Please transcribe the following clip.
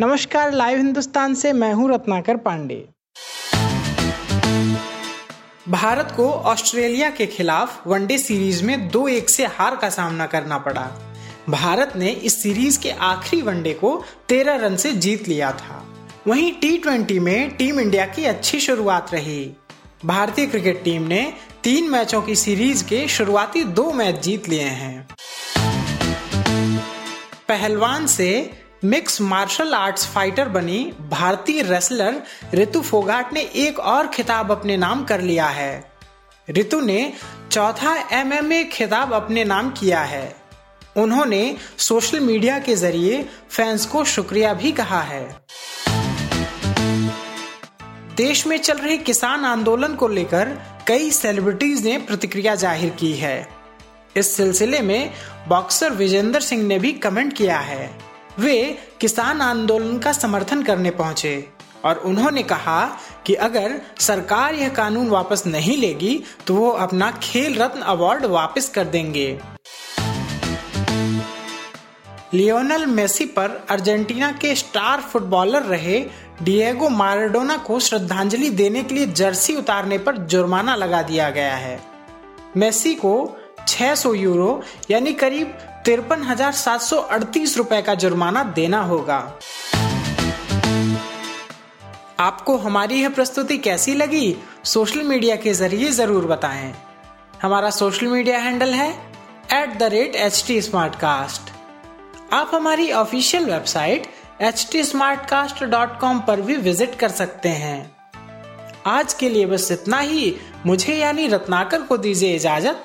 नमस्कार, लाइव हिंदुस्तान से मैं हूं रत्नाकर पांडे। भारत को ऑस्ट्रेलिया के खिलाफ वनडे सीरीज में 2-1 से हार का सामना करना पड़ा। भारत ने इस सीरीज के आखिरी वनडे को 13 रन से जीत लिया था। वहीं T20 में टीम इंडिया की अच्छी शुरुआत रही। भारतीय क्रिकेट टीम ने 3 मैचों की सीरीज के शुरुआती 2 मैच जीत लिए हैं। पहलवान से मिक्स मार्शल आर्ट्स फाइटर बनी भारतीय रेसलर रितु फोगाट ने एक और खिताब अपने नाम कर लिया है। रितु ने 4th MMA खिताब अपने नाम किया है। उन्होंने सोशल मीडिया के जरिए फैंस को शुक्रिया भी कहा है। देश में चल रहे किसान आंदोलन को लेकर कई सेलिब्रिटीज ने प्रतिक्रिया जाहिर की है। इस सिलसिले में बॉक्सर विजेंद्र सिंह ने भी कमेंट किया है। वे किसान आंदोलन का समर्थन करने पहुंचे और उन्होंने कहा कि अगर सरकार यह कानून वापस नहीं लेगी तो वो अपना खेल रत्न अवार्ड वापस कर देंगे। लियोनल मेसी पर अर्जेंटीना के स्टार फुटबॉलर रहे डिएगो माराडोना को श्रद्धांजलि देने के लिए जर्सी उतारने पर जुर्माना लगा दिया गया है। मेसी को 600 यूरो यानी करीब 53,738 रुपए का जुर्माना देना होगा। आपको हमारी यह प्रस्तुति कैसी लगी? सोशल मीडिया के जरिए जरूर बताएं। हमारा सोशल मीडिया हैंडल है @HT SmartCast। आप हमारी ऑफिशियल वेबसाइट htsmartcast.com पर भी विजिट कर सकते हैं। आज के लिए बस इतना ही। मुझे यानी रत्नाकर को दीजिए इजाजत।